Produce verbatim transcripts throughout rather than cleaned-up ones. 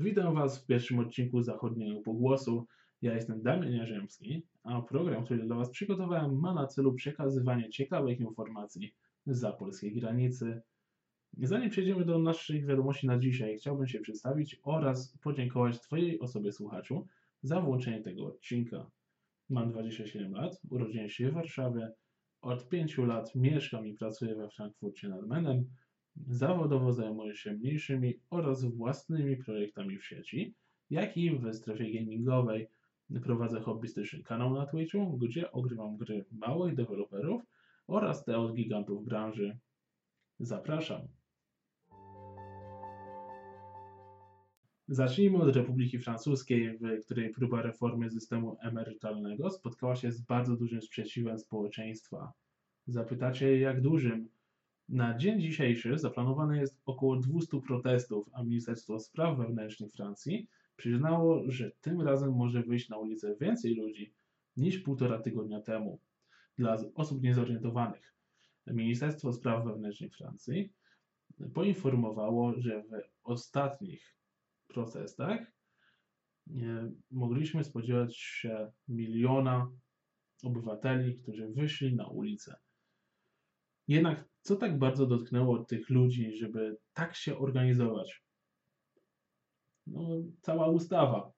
Witam Was w pierwszym odcinku Zachodniego Pogłosu. Ja jestem Damian Jarzębski, a program, który dla Was przygotowałem, ma na celu przekazywanie ciekawych informacji zza polskiej granicy. Zanim przejdziemy do naszych wiadomości na dzisiaj, chciałbym się przedstawić oraz podziękować Twojej osobie, słuchaczu, za włączenie tego odcinka. Mam dwadzieścia siedem lat, urodziłem się w Warszawie, od pięciu lat mieszkam i pracuję we Frankfurcie nad Menem. Zawodowo zajmuję się mniejszymi oraz własnymi projektami w sieci, jak i w strefie gamingowej. Prowadzę hobbystyczny kanał na Twitchu, gdzie ogrywam gry małych deweloperów oraz te od gigantów branży. Zapraszam! Zacznijmy od Republiki Francuskiej, w której próba reformy systemu emerytalnego spotkała się z bardzo dużym sprzeciwem społeczeństwa. Zapytacie, jak dużym? Na dzień dzisiejszy zaplanowane jest około dwustu protestów, a Ministerstwo Spraw Wewnętrznych Francji przyznało, że tym razem może wyjść na ulicę więcej ludzi niż półtora tygodnia temu. Dla osób niezorientowanych, Ministerstwo Spraw Wewnętrznych Francji poinformowało, że w ostatnich protestach mogliśmy spodziewać się miliona obywateli, którzy wyszli na ulicę. Jednak co tak bardzo dotknęło tych ludzi, żeby tak się organizować? No, cała ustawa.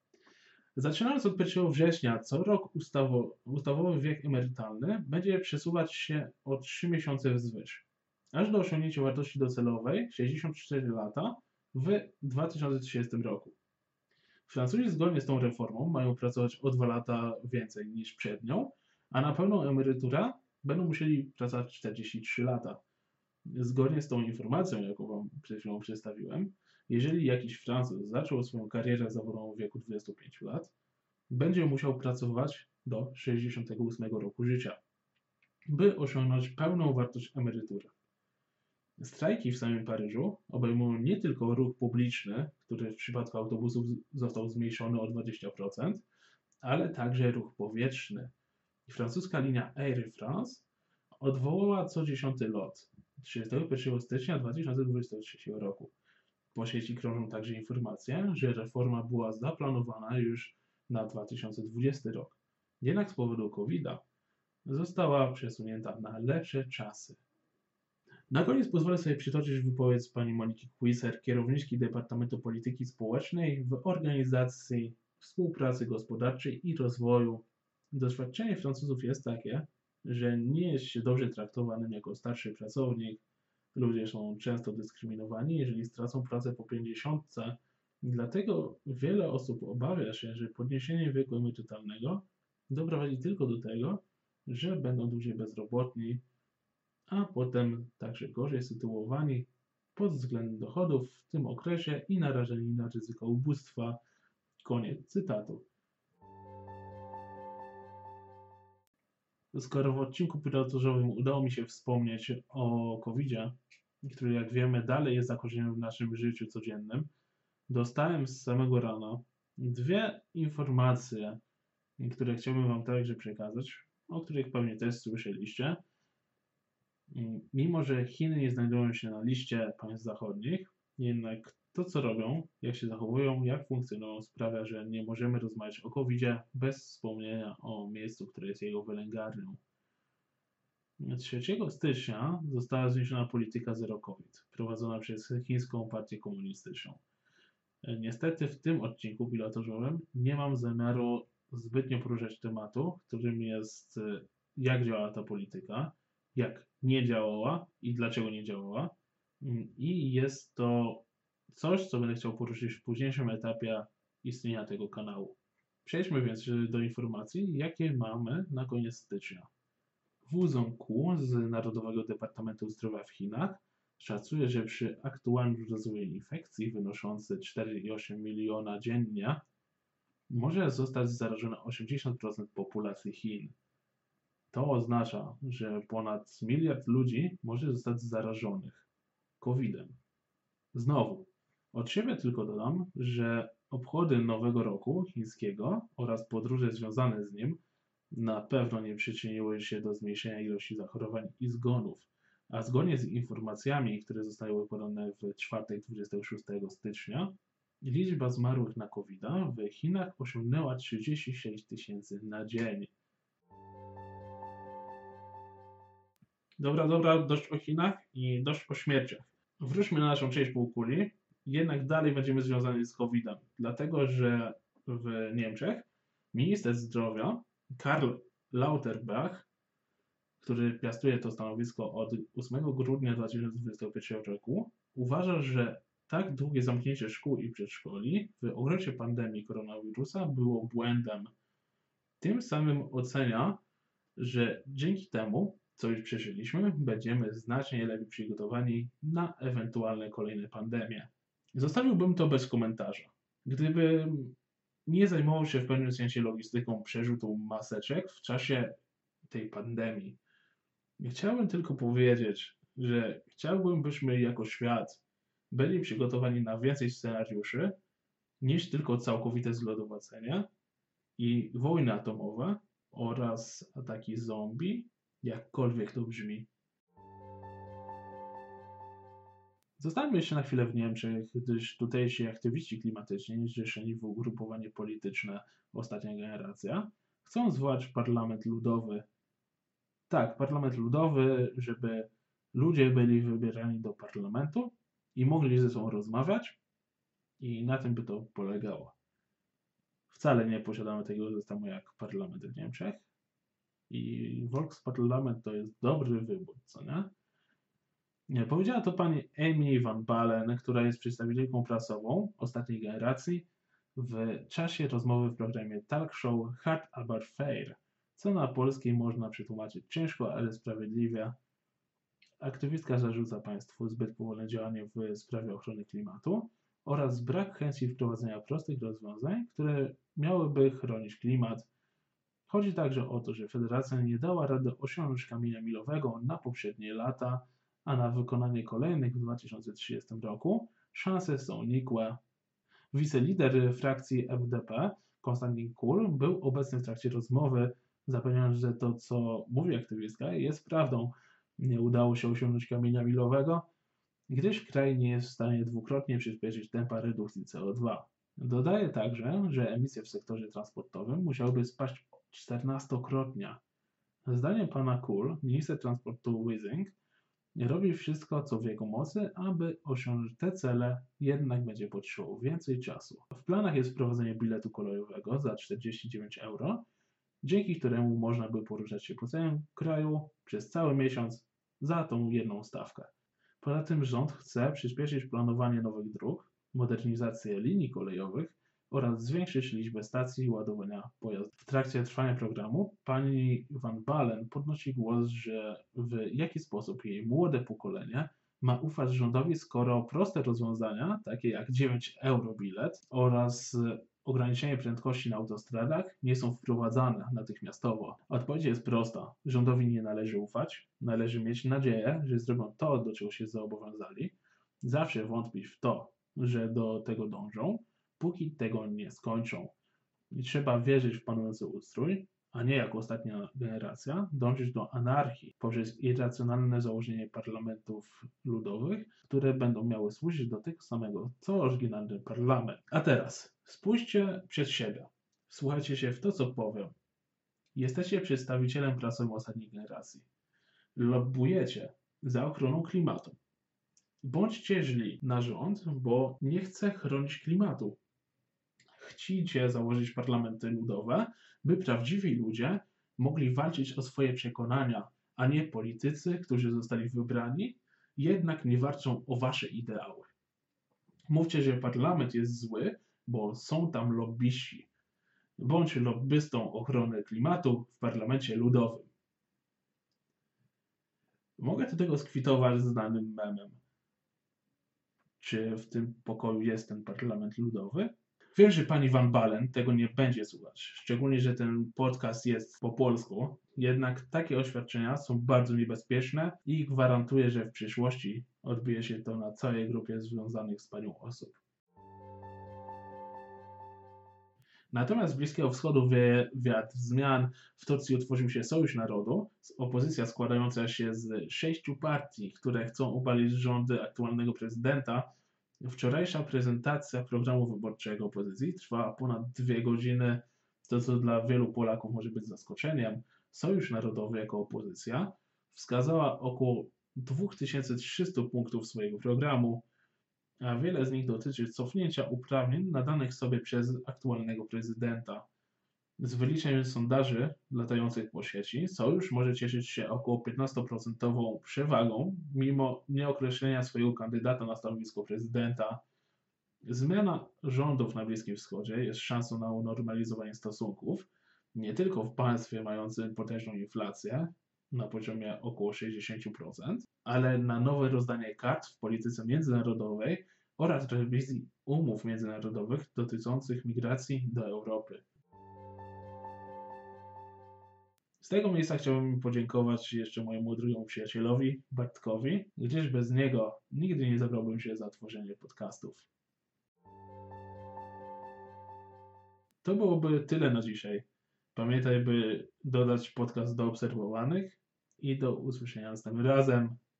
Zaczynając od pierwszego września, co rok ustawo, ustawowy wiek emerytalny będzie przesuwać się o trzy miesiące wzwyż, aż do osiągnięcia wartości docelowej sześćdziesiąt cztery lata w dwa tysiące trzydziestym roku. Francuzi zgodnie z tą reformą mają pracować o dwa lata więcej niż przed nią, a na pełną emeryturę będą musieli pracować czterdzieści trzy lata. Zgodnie z tą informacją, jaką Wam przed chwilą przedstawiłem, jeżeli jakiś Francuz zaczął swoją karierę zawodową w wieku dwudziestu pięciu lat, będzie musiał pracować do sześćdziesiątego ósmego roku życia, by osiągnąć pełną wartość emerytury. Strajki w samym Paryżu obejmują nie tylko ruch publiczny, który w przypadku autobusów został zmniejszony o dwadzieścia procent, ale także ruch powietrzny. Francuska linia Air France odwołała co dziesiąty lot trzydziestego pierwszego stycznia dwa tysiące dwudziestego trzeciego roku. Po sieci krążą także informacje, że reforma była zaplanowana już na dwa tysiące dwudziesty rok. Jednak z powodu kowida została przesunięta na lepsze czasy. Na koniec pozwolę sobie przytoczyć wypowiedź pani Moniki Kwiecień, kierowniczki Departamentu Polityki Społecznej w Organizacji Współpracy Gospodarczej i Rozwoju. Doświadczenie Francuzów jest takie, że nie jest się dobrze traktowanym jako starszy pracownik. Ludzie są często dyskryminowani, jeżeli stracą pracę po pięćdziesiątce. Dlatego wiele osób obawia się, że podniesienie wieku emerytalnego doprowadzi tylko do tego, że będą dłużej bezrobotni, a potem także gorzej sytuowani pod względem dochodów w tym okresie i narażeni na ryzyko ubóstwa. Koniec cytatu. Skoro w odcinku pilotażowym udało mi się wspomnieć o kowidzie, który jak wiemy dalej jest zakorzeniem w naszym życiu codziennym, dostałem z samego rana dwie informacje, które chciałbym Wam także przekazać, o których pewnie też słyszeliście. Mimo że Chiny nie znajdują się na liście państw zachodnich, jednak to co robią, jak się zachowują, jak funkcjonują, sprawia, że nie możemy rozmawiać o kowidzie bez wspomnienia o miejscu, które jest jego wylęgarnią. trzeciego stycznia została zniesiona polityka zero COVID, prowadzona przez Chińską Partię Komunistyczną. Niestety w tym odcinku pilotażowym nie mam zamiaru zbytnio poruszać tematu, którym jest jak działa ta polityka, jak nie działała i dlaczego nie działała. I jest to coś, co będę chciał poruszyć w późniejszym etapie istnienia tego kanału. Przejdźmy więc do informacji, jakie mamy na koniec stycznia. Wu Zong-Ku z Narodowego Departamentu Zdrowia w Chinach szacuje, że przy aktualnym rozwoju infekcji wynoszący cztery i osiem dziesiątych miliona dziennie może zostać zarażone osiemdziesiąt procent populacji Chin. To oznacza, że ponad miliard ludzi może zostać zarażonych kowidem. Znowu, od siebie tylko dodam, że obchody Nowego Roku Chińskiego oraz podróże związane z nim na pewno nie przyczyniły się do zmniejszenia ilości zachorowań i zgonów, a zgodnie z informacjami, które zostały podane w czwartek dwudziestego szóstego stycznia, Liczba zmarłych na kowida w Chinach osiągnęła trzydzieści sześć tysięcy na dzień. Dobra, dobra, dość o Chinach i dość o śmierciach. Wróćmy na naszą część półkuli. Jednak dalej będziemy związani z kowidem, dlatego że w Niemczech minister zdrowia Karl Lauterbach, który piastuje to stanowisko od ósmego grudnia dwa tysiące dwudziestego pierwszego roku, uważa, że tak długie zamknięcie szkół i przedszkoli w okresie pandemii koronawirusa było błędem. Tym samym ocenia, że dzięki temu, co już przeżyliśmy, będziemy znacznie lepiej przygotowani na ewentualne kolejne pandemie. Zostawiłbym to bez komentarza. Gdybym nie zajmował się w pewnym sensie logistyką przerzutu maseczek w czasie tej pandemii, chciałbym tylko powiedzieć, że chciałbym, byśmy jako świat byli przygotowani na więcej scenariuszy niż tylko całkowite zlodowacenie i wojny atomowe oraz ataki zombie, jakkolwiek to brzmi. Zostańmy jeszcze na chwilę w Niemczech, gdyż tutejsi aktywiści klimatyczni zrzeszeni w ugrupowanie polityczne Ostatnia Generacja chcą zwołać parlament ludowy. Tak, parlament ludowy, żeby ludzie byli wybierani do parlamentu i mogli ze sobą rozmawiać, i na tym by to polegało. Wcale nie posiadamy tego systemu jak parlament w Niemczech i Volksparlament to jest dobry wybór, co nie? Nie, powiedziała to pani Amy van Balen, która jest przedstawicielką prasową Ostatniej Generacji w czasie rozmowy w programie talk show Hard Aberfair, co na polskiej można przetłumaczyć ciężko, ale sprawiedliwie. Aktywistka zarzuca państwu zbyt powolne działanie w sprawie ochrony klimatu oraz brak chęci wprowadzenia prostych rozwiązań, które miałyby chronić klimat. Chodzi także o to, że federacja nie dała rady osiągnąć kamienia milowego na poprzednie lata, a na wykonanie kolejnych w dwa tysiące trzydziestym roku szanse są nikłe. Wicelider frakcji F D P, Konstantin Kuhl, był obecny w trakcie rozmowy, zapewniając, że to, co mówi aktywistka, jest prawdą. Nie udało się osiągnąć kamienia milowego, gdyż kraj nie jest w stanie dwukrotnie przyspieszyć tempa redukcji C O dwa. Dodaje także, że emisje w sektorze transportowym musiałyby spaść czternastokrotnie. Zdaniem pana Kuhl, minister transportu Wiesing robi wszystko, co w jego mocy, aby osiągnąć te cele, jednak będzie potrzebował więcej czasu. W planach jest wprowadzenie biletu kolejowego za czterdzieści dziewięć euro, dzięki któremu można by poruszać się po całym kraju przez cały miesiąc za tą jedną stawkę. Poza tym rząd chce przyspieszyć planowanie nowych dróg, modernizację linii kolejowych oraz zwiększyć liczbę stacji ładowania pojazdów. W trakcie trwania programu pani van Balen podnosi głos, że w jaki sposób jej młode pokolenie ma ufać rządowi, skoro proste rozwiązania, takie jak dziewięć euro bilet oraz ograniczenie prędkości na autostradach nie są wprowadzane natychmiastowo. Odpowiedź jest prosta. Rządowi nie należy ufać, należy mieć nadzieję, że zrobią to, do czego się zobowiązali. Zawsze wątpić w to, że do tego dążą, póki tego nie skończą. I trzeba wierzyć w panujący ustrój, a nie jako Ostatnia Generacja dążyć do anarchii poprzez irracjonalne założenie parlamentów ludowych, które będą miały służyć do tego samego, co oryginalny parlament. A teraz spójrzcie przed siebie. Wsłuchajcie się w to, co powiem. Jesteście przedstawicielem prasowym Ostatniej Generacji. Lobbujecie za ochroną klimatu. Bądźcie źli na rząd, bo nie chce chronić klimatu. Chcicie założyć parlamenty ludowe, by prawdziwi ludzie mogli walczyć o swoje przekonania, a nie politycy, którzy zostali wybrani, jednak nie walczą o wasze ideały. Mówcie, że parlament jest zły, bo są tam lobbyści. Bądź lobbystą ochrony klimatu w parlamencie ludowym. Mogę do tego skwitować znanym memem. Czy w tym pokoju jest ten parlament ludowy? Wiem, że pani van Balen tego nie będzie słuchać, szczególnie, że ten podcast jest po polsku, jednak takie oświadczenia są bardzo niebezpieczne i gwarantuję, że w przyszłości odbije się to na całej grupie związanych z panią osób. Natomiast z Bliskiego Wschodu wieje wiatr zmian. W Turcji utworzył się Sojusz Narodu, opozycja składająca się z sześciu partii, które chcą obalić rządy aktualnego prezydenta Wczorajsza prezentacja programu wyborczego opozycji trwała ponad dwie godziny. To, co dla wielu Polaków może być zaskoczeniem, Sojusz Narodowy jako opozycja wskazała około dwa tysiące trzysta punktów swojego programu, a wiele z nich dotyczy cofnięcia uprawnień nadanych sobie przez aktualnego prezydenta. Z wyliczeń sondaży latających po sieci, Sojusz może cieszyć się około piętnastoprocentową przewagą, mimo nieokreślenia swojego kandydata na stanowisko prezydenta. Zmiana rządów na Bliskim Wschodzie jest szansą na unormalizowanie stosunków, nie tylko w państwie mającym potężną inflację na poziomie około sześćdziesiąt procent, ale na nowe rozdanie kart w polityce międzynarodowej oraz rewizji umów międzynarodowych dotyczących migracji do Europy. Z tego miejsca chciałbym podziękować jeszcze mojemu drugiemu przyjacielowi, Bartkowi, gdyż bez niego nigdy nie zabrałbym się za tworzenie podcastów. To byłoby tyle na dzisiaj. Pamiętaj, by dodać podcast do obserwowanych i do usłyszenia następnym razem.